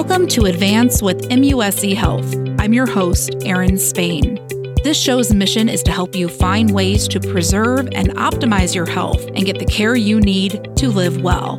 Welcome to Advance with MUSC Health. I'm your host, Erin Spain. This show's mission is to help you find ways to preserve and optimize your health and get the care you need to live well.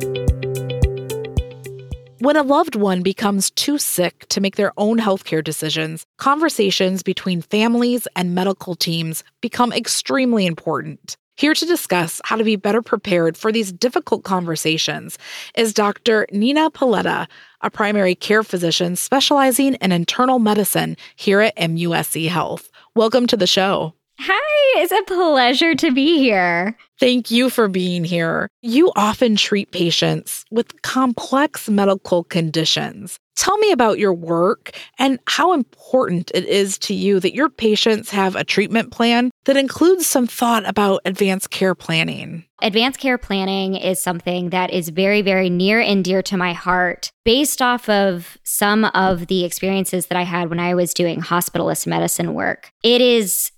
When a loved one becomes too sick to make their own healthcare decisions, conversations between families and medical teams become extremely important. Here to discuss how to be better prepared for these difficult conversations is Dr. Nina Paletta, a primary care physician specializing in internal medicine here at MUSC Health. Welcome to the show. Hi, it's a pleasure to be here. Thank you for being here. You often treat patients with complex medical conditions. Tell me about your work and how important it is to you that your patients have a treatment plan that includes some thought about advanced care planning. Advanced care planning is something that is very, very near and dear to my heart based off of some of the experiences that I had when I was doing hospitalist medicine work. It is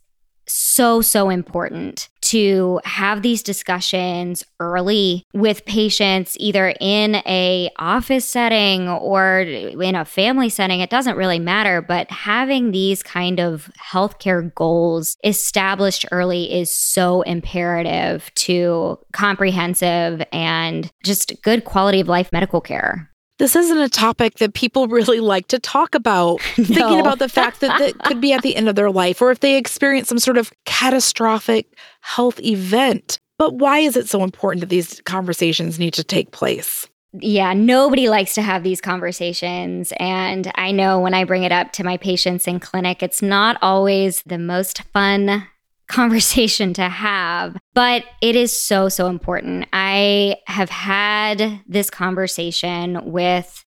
so important to have these discussions early with patients, either in an office setting or in a family setting. It doesn't really matter, but having these kind of healthcare goals established early is so imperative to comprehensive and just good quality of life medical care. This isn't a topic that people really like to talk about, No. Thinking about the fact that it could be at the end of their life or if they experience some sort of catastrophic health event. But why is it so important that these conversations need to take place? Yeah, nobody likes to have these conversations. And I know when I bring it up to my patients in clinic, it's not always the most fun conversation to have, but it is so important. I have had this conversation with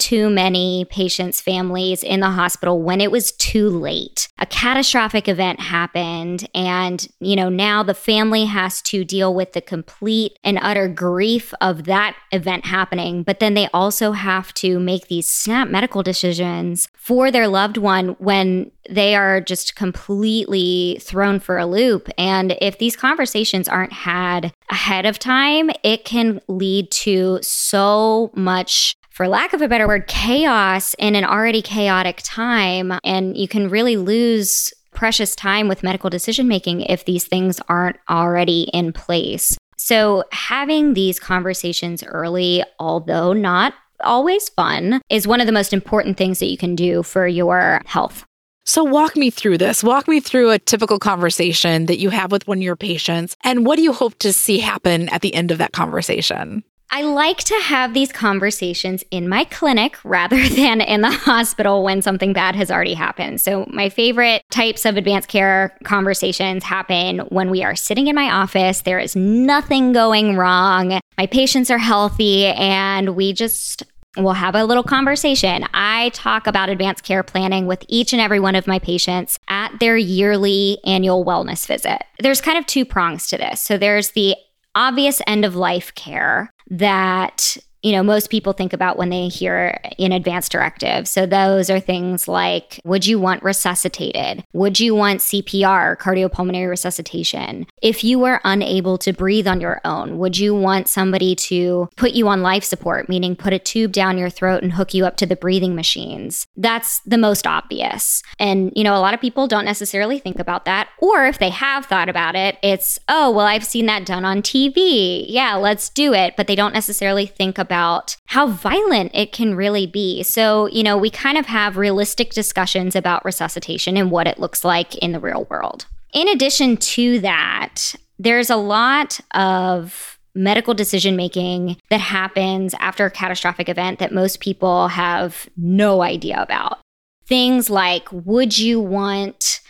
too many patients' families in the hospital when it was too late. A catastrophic event happened, and now the family has to deal with the complete and utter grief of that event happening, but then they also have to make these snap medical decisions for their loved one when they are just completely thrown for a loop. And if these conversations aren't had ahead of time, it can lead to so much, for lack of a better word, chaos in an already chaotic time. And you can really lose precious time with medical decision-making if these things aren't already in place. So having these conversations early, although not always fun, is one of the most important things that you can do for your health. So walk me through this. Walk me through a typical conversation that you have with one of your patients. And what do you hope to see happen at the end of that conversation? I like to have these conversations in my clinic rather than in the hospital when something bad has already happened. So my favorite types of advanced care conversations happen when we are sitting in my office. There is nothing going wrong. My patients are healthy, and we just we'll have a little conversation. I talk about advanced care planning with each and every one of my patients at their yearly annual wellness visit. There's kind of two prongs to this. So there's the obvious end-of-life care that most people think about when they hear an advanced directive. So those are things like, would you want resuscitated? Would you want CPR, cardiopulmonary resuscitation? If you were unable to breathe on your own, would you want somebody to put you on life support, meaning put a tube down your throat and hook you up to the breathing machines? That's the most obvious. And, a lot of people don't necessarily think about that. Or if they have thought about it, it's, oh, well, I've seen that done on TV. Yeah, let's do it. But they don't necessarily think about how violent it can really be. So, we kind of have realistic discussions about resuscitation and what it looks like in the real world. In addition to that, there's a lot of medical decision-making that happens after a catastrophic event that most people have no idea about. Things like, would you want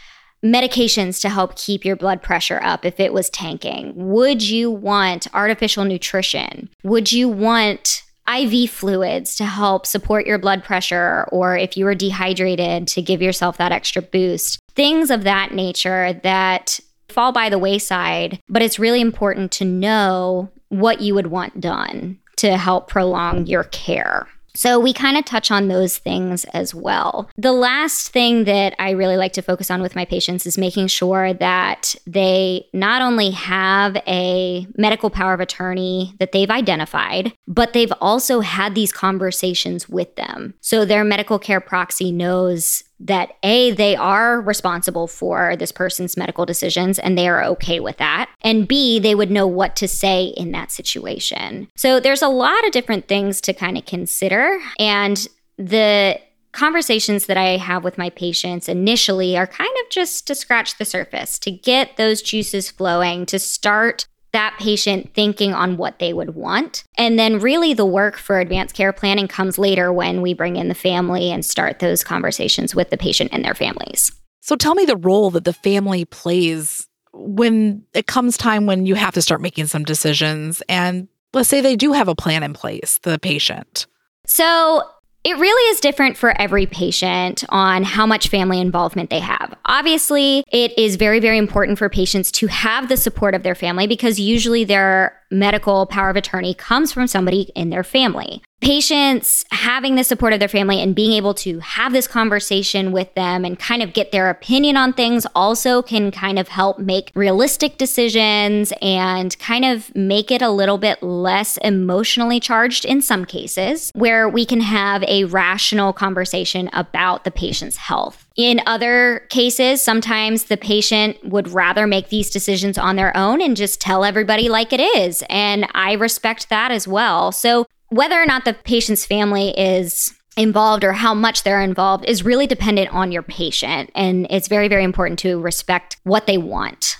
medications to help keep your blood pressure up if it was tanking? Would you want artificial nutrition? Would you want IV fluids to help support your blood pressure, or if you were dehydrated, to give yourself that extra boost? Things of that nature that fall by the wayside, but it's really important to know what you would want done to help prolong your care. So we kind of touch on those things as well. The last thing that I really like to focus on with my patients is making sure that they not only have a medical power of attorney that they've identified, but they've also had these conversations with them. So their medical care proxy knows that A, they are responsible for this person's medical decisions and they are okay with that. And B, they would know what to say in that situation. So there's a lot of different things to kind of consider. And the conversations that I have with my patients initially are kind of just to scratch the surface, to get those juices flowing, to start that patient thinking on what they would want. And then really the work for advanced care planning comes later when we bring in the family and start those conversations with the patient and their families. So tell me the role that the family plays when it comes time when you have to start making some decisions. And let's say they do have a plan in place, the patient. So it really is different for every patient on how much family involvement they have. Obviously, it is very, very important for patients to have the support of their family because usually their medical power of attorney comes from somebody in their family. Patients having the support of their family and being able to have this conversation with them and kind of get their opinion on things also can kind of help make realistic decisions and kind of make it a little bit less emotionally charged in some cases, where we can have a rational conversation about the patient's health. In other cases, sometimes the patient would rather make these decisions on their own and just tell everybody like it is. And I respect that as well. So whether or not the patient's family is involved or how much they're involved is really dependent on your patient. And it's very, very important to respect what they want.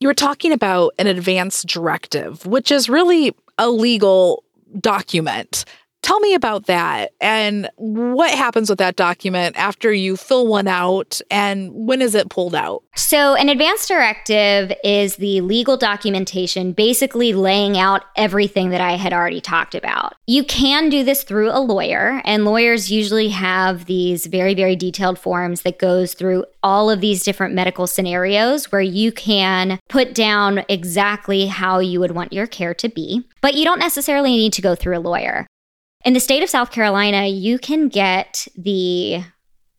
You were talking about an advance directive, which is really a legal document. Tell me about that and what happens with that document after you fill one out and when is it pulled out? So an advance directive is the legal documentation basically laying out everything that I had already talked about. You can do this through a lawyer, and lawyers usually have these very, very detailed forms that goes through all of these different medical scenarios where you can put down exactly how you would want your care to be, but you don't necessarily need to go through a lawyer. In the state of South Carolina, you can get the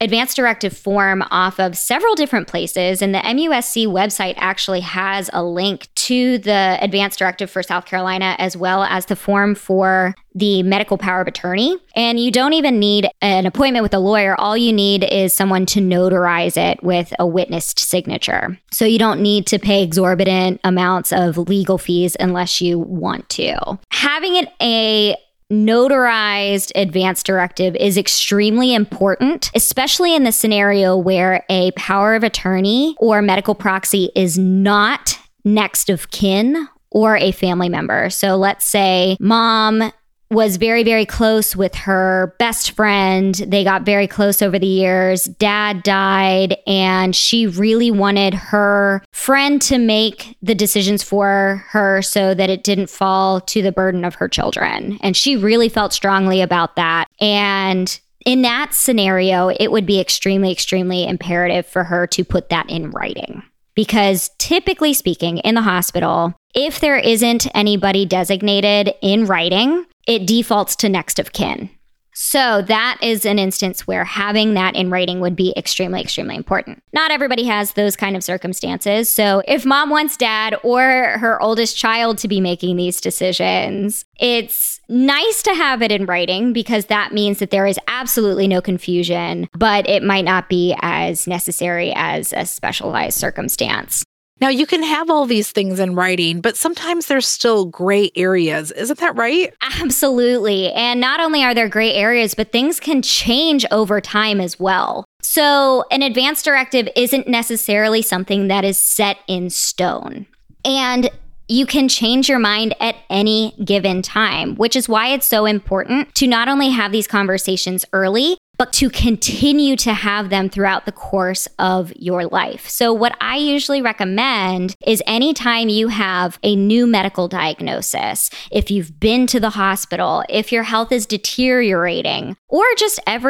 advance directive form off of several different places, and the MUSC website actually has a link to the advance directive for South Carolina as well as the form for the medical power of attorney. And you don't even need an appointment with a lawyer. All you need is someone to notarize it with a witnessed signature. So you don't need to pay exorbitant amounts of legal fees unless you want to. Having it a notarized advance directive is extremely important, especially in the scenario where a power of attorney or medical proxy is not next of kin or a family member. So let's say mom was very, very close with her best friend. They got very close over the years. Dad died, and she really wanted her friend to make the decisions for her so that it didn't fall to the burden of her children. And she really felt strongly about that. And in that scenario, it would be extremely, extremely imperative for her to put that in writing. Because typically speaking, in the hospital, if there isn't anybody designated in writing, it defaults to next of kin. So that is an instance where having that in writing would be extremely, extremely important. Not everybody has those kind of circumstances. So if mom wants dad or her oldest child to be making these decisions, it's nice to have it in writing because that means that there is absolutely no confusion, but it might not be as necessary as a specialized circumstance. Now, you can have all these things in writing, but sometimes there's still gray areas. Isn't that right? Absolutely. And not only are there gray areas, but things can change over time as well. So an advance directive isn't necessarily something that is set in stone. And you can change your mind at any given time, which is why it's so important to not only have these conversations early, but to continue to have them throughout the course of your life. So what I usually recommend is anytime you have a new medical diagnosis, if you've been to the hospital, if your health is deteriorating, or just at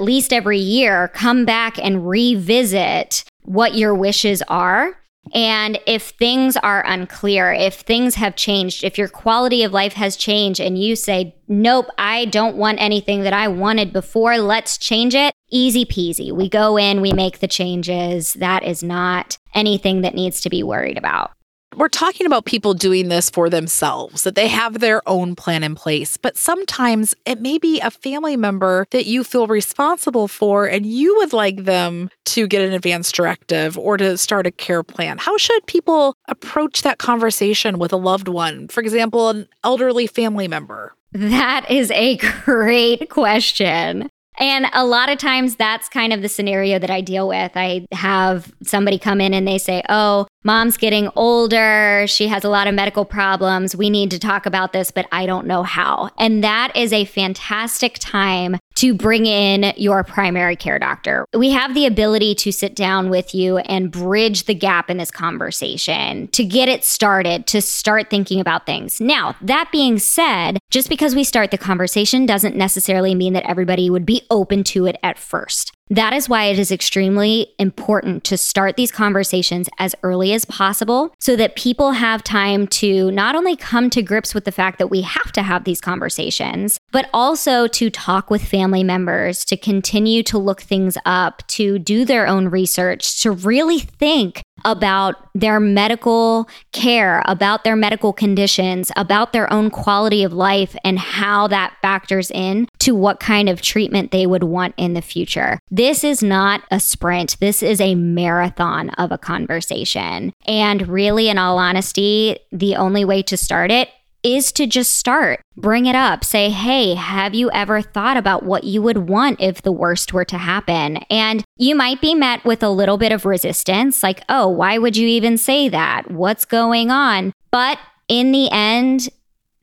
least every year, come back and revisit what your wishes are. And if things are unclear, if things have changed, if your quality of life has changed and you say, nope, I don't want anything that I wanted before, let's change it, easy peasy. We go in, we make the changes. That is not anything that needs to be worried about. We're talking about people doing this for themselves, that they have their own plan in place. But sometimes it may be a family member that you feel responsible for, and you would like them to get an advance directive or to start a care plan. How should people approach that conversation with a loved one? For example, an elderly family member. That is a great question. And a lot of times that's kind of the scenario that I deal with. I have somebody come in and they say, oh, mom's getting older. She has a lot of medical problems. We need to talk about this, but I don't know how. And that is a fantastic time to bring in your primary care doctor. We have the ability to sit down with you and bridge the gap in this conversation, to get it started, to start thinking about things. Now, that being said, just because we start the conversation doesn't necessarily mean that everybody would be open to it at first. That is why it is extremely important to start these conversations as early as possible so that people have time to not only come to grips with the fact that we have to have these conversations, but also to talk with family members, to continue to look things up, to do their own research, to really think about their medical care, about their medical conditions, about their own quality of life, and how that factors in to what kind of treatment they would want in the future. This is not a sprint. This is a marathon of a conversation. And really, in all honesty, the only way to start it is to just start. Bring it up. Say, hey, have you ever thought about what you would want if the worst were to happen? And you might be met with a little bit of resistance, like, oh, why would you even say that? What's going on? But in the end,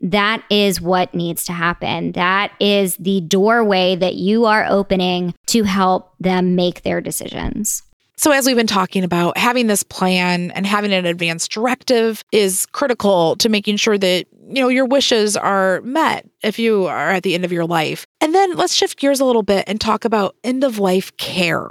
that is what needs to happen. That is the doorway that you are opening to help them make their decisions. So as we've been talking about, having this plan and having an advance directive is critical to making sure that, you know, your wishes are met if you are at the end of your life. And then let's shift gears a little bit and talk about end-of-life care.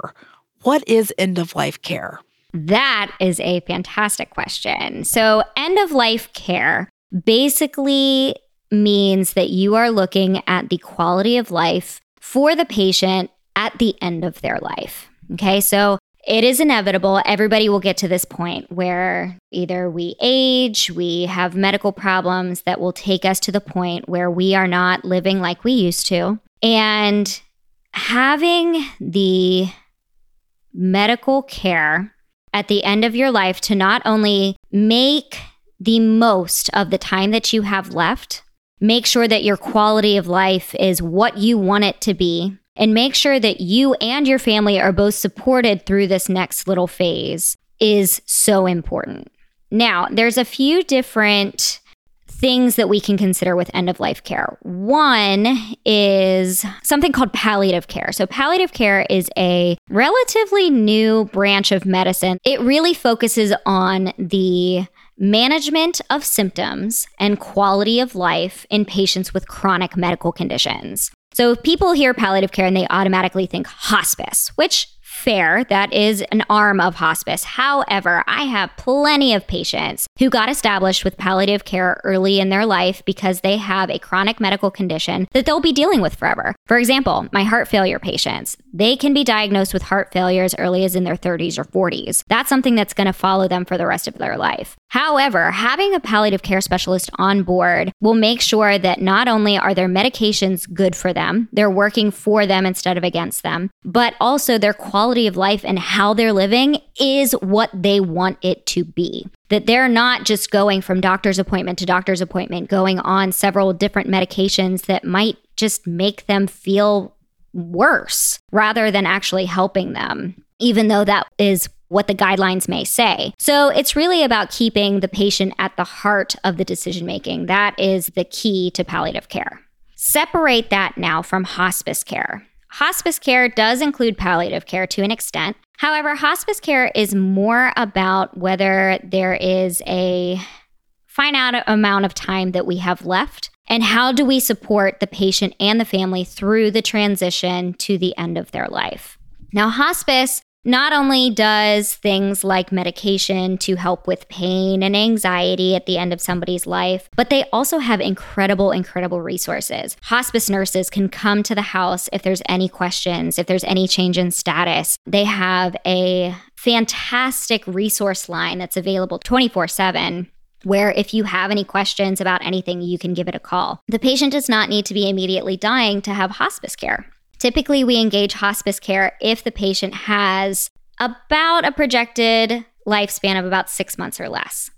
What is end-of-life care? That is a fantastic question. So end-of-life care basically means that you are looking at the quality of life for the patient at the end of their life. Okay, so it is inevitable. Everybody will get to this point where either we age, we have medical problems that will take us to the point where we are not living like we used to. And having the medical care at the end of your life to not only make the most of the time that you have left, make sure that your quality of life is what you want it to be, and make sure that you and your family are both supported through this next little phase is so important. Now, there's a few different things that we can consider with end-of-life care. One is something called palliative care. So palliative care is a relatively new branch of medicine. It really focuses on the management of symptoms and quality of life in patients with chronic medical conditions. So if people hear palliative care and they automatically think hospice, which fair, that is an arm of hospice. However, I have plenty of patients who got established with palliative care early in their life because they have a chronic medical condition that they'll be dealing with forever. For example, my heart failure patients, they can be diagnosed with heart failure as early as in their 30s or 40s. That's something that's going to follow them for the rest of their life. However, having a palliative care specialist on board will make sure that not only are their medications good for them, they're working for them instead of against them, but also their quality of life and how they're living is what they want it to be. That they're not just going from doctor's appointment to doctor's appointment, going on several different medications that might just make them feel worse rather than actually helping them, even though that is what the guidelines may say. So it's really about keeping the patient at the heart of the decision-making. That is the key to palliative care. Separate that now from hospice care. Hospice care does include palliative care to an extent. However, hospice care is more about whether there is a finite amount of time that we have left and how do we support the patient and the family through the transition to the end of their life. Now, hospice Not only does things like medication to help with pain and anxiety at the end of somebody's life, but they also have incredible, incredible resources. Hospice nurses can come to the house if there's any questions, if there's any change in status. They have a fantastic resource line that's available 24/7. Where if you have any questions about anything, you can give it a call. The patient does not need to be immediately dying to have hospice care. Typically, we engage hospice care if the patient has about a projected lifespan of about 6 months or less.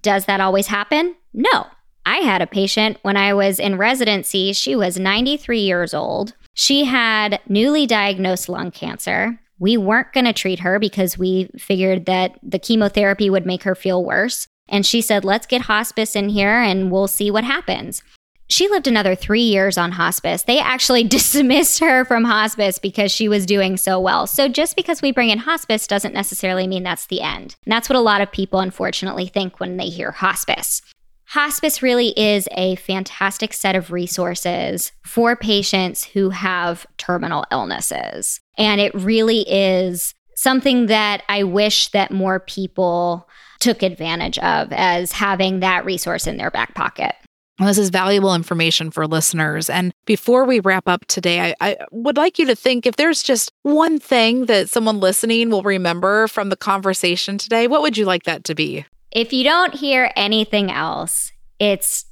Does that always happen? No. I had a patient when I was in residency. She was 93 years old. She had newly diagnosed lung cancer. We weren't going to treat her because we figured that the chemotherapy would make her feel worse. And she said, let's get hospice in here and we'll see what happens. She lived another 3 years on hospice. They actually dismissed her from hospice because she was doing so well. So just because we bring in hospice doesn't necessarily mean that's the end. And that's what a lot of people unfortunately think when they hear hospice. Hospice really is a fantastic set of resources for patients who have terminal illnesses. And it really is something that I wish that more people took advantage of as having that resource in their back pocket. Well, this is valuable information for listeners. And before we wrap up today, I would like you to think if there's just one thing that someone listening will remember from the conversation today, what would you like that to be? If you don't hear anything else, it's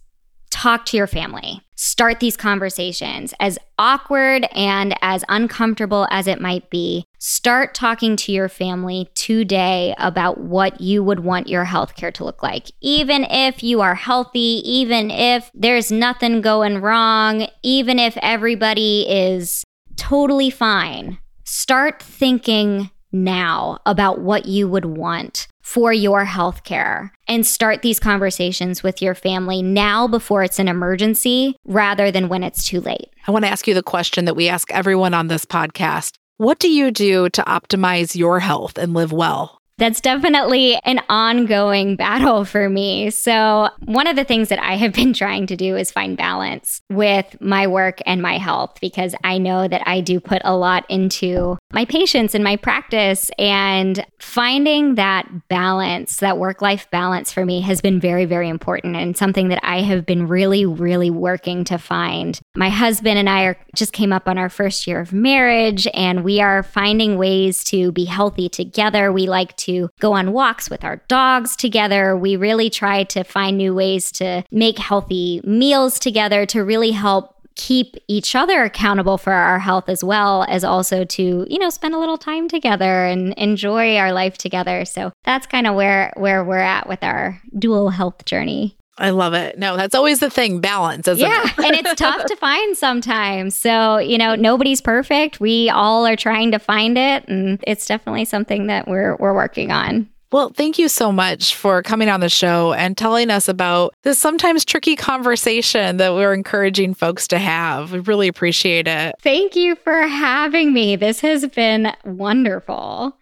talk to your family. Start these conversations. As awkward and as uncomfortable as it might be, start talking to your family today about what you would want your healthcare to look like. Even if you are healthy, even if there's nothing going wrong, even if everybody is totally fine, start thinking now about what you would want for your healthcare and start these conversations with your family now before it's an emergency rather than when it's too late. I want to ask you the question that we ask everyone on this podcast. What do you do to optimize your health and live well? That's definitely an ongoing battle for me. So one of the things that I have been trying to do is find balance with my work and my health, because I know that I do put a lot into my patients and my practice, and finding that balance, that work-life balance for me has been very, very important and something that I have been really, really working to find. My husband and I just came up on our first year of marriage, and we are finding ways to be healthy together. We like to go on walks with our dogs together. We really try to find new ways to make healthy meals together to really help keep each other accountable for our health, as well as also to, spend a little time together and enjoy our life together. So that's kind of where we're at with our dual health journey. I love it. No, that's always the thing, balance, isn't it? Yeah, and it's tough to find sometimes. So, nobody's perfect. We all are trying to find it, and it's definitely something that we're working on. Well, thank you so much for coming on the show and telling us about this sometimes tricky conversation that we're encouraging folks to have. We really appreciate it. Thank you for having me. This has been wonderful.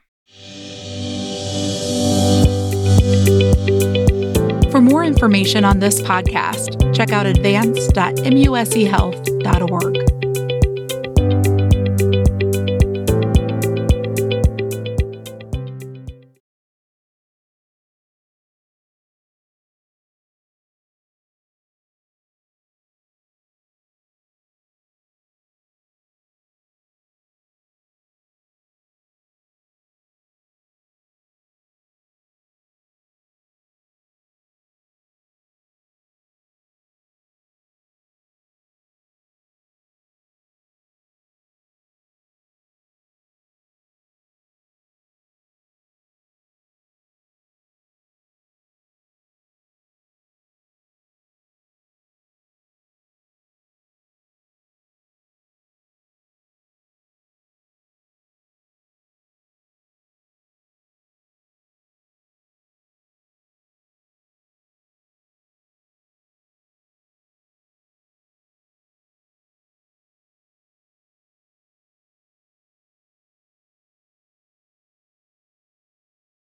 For more information on this podcast, check out advance.muschealth.org.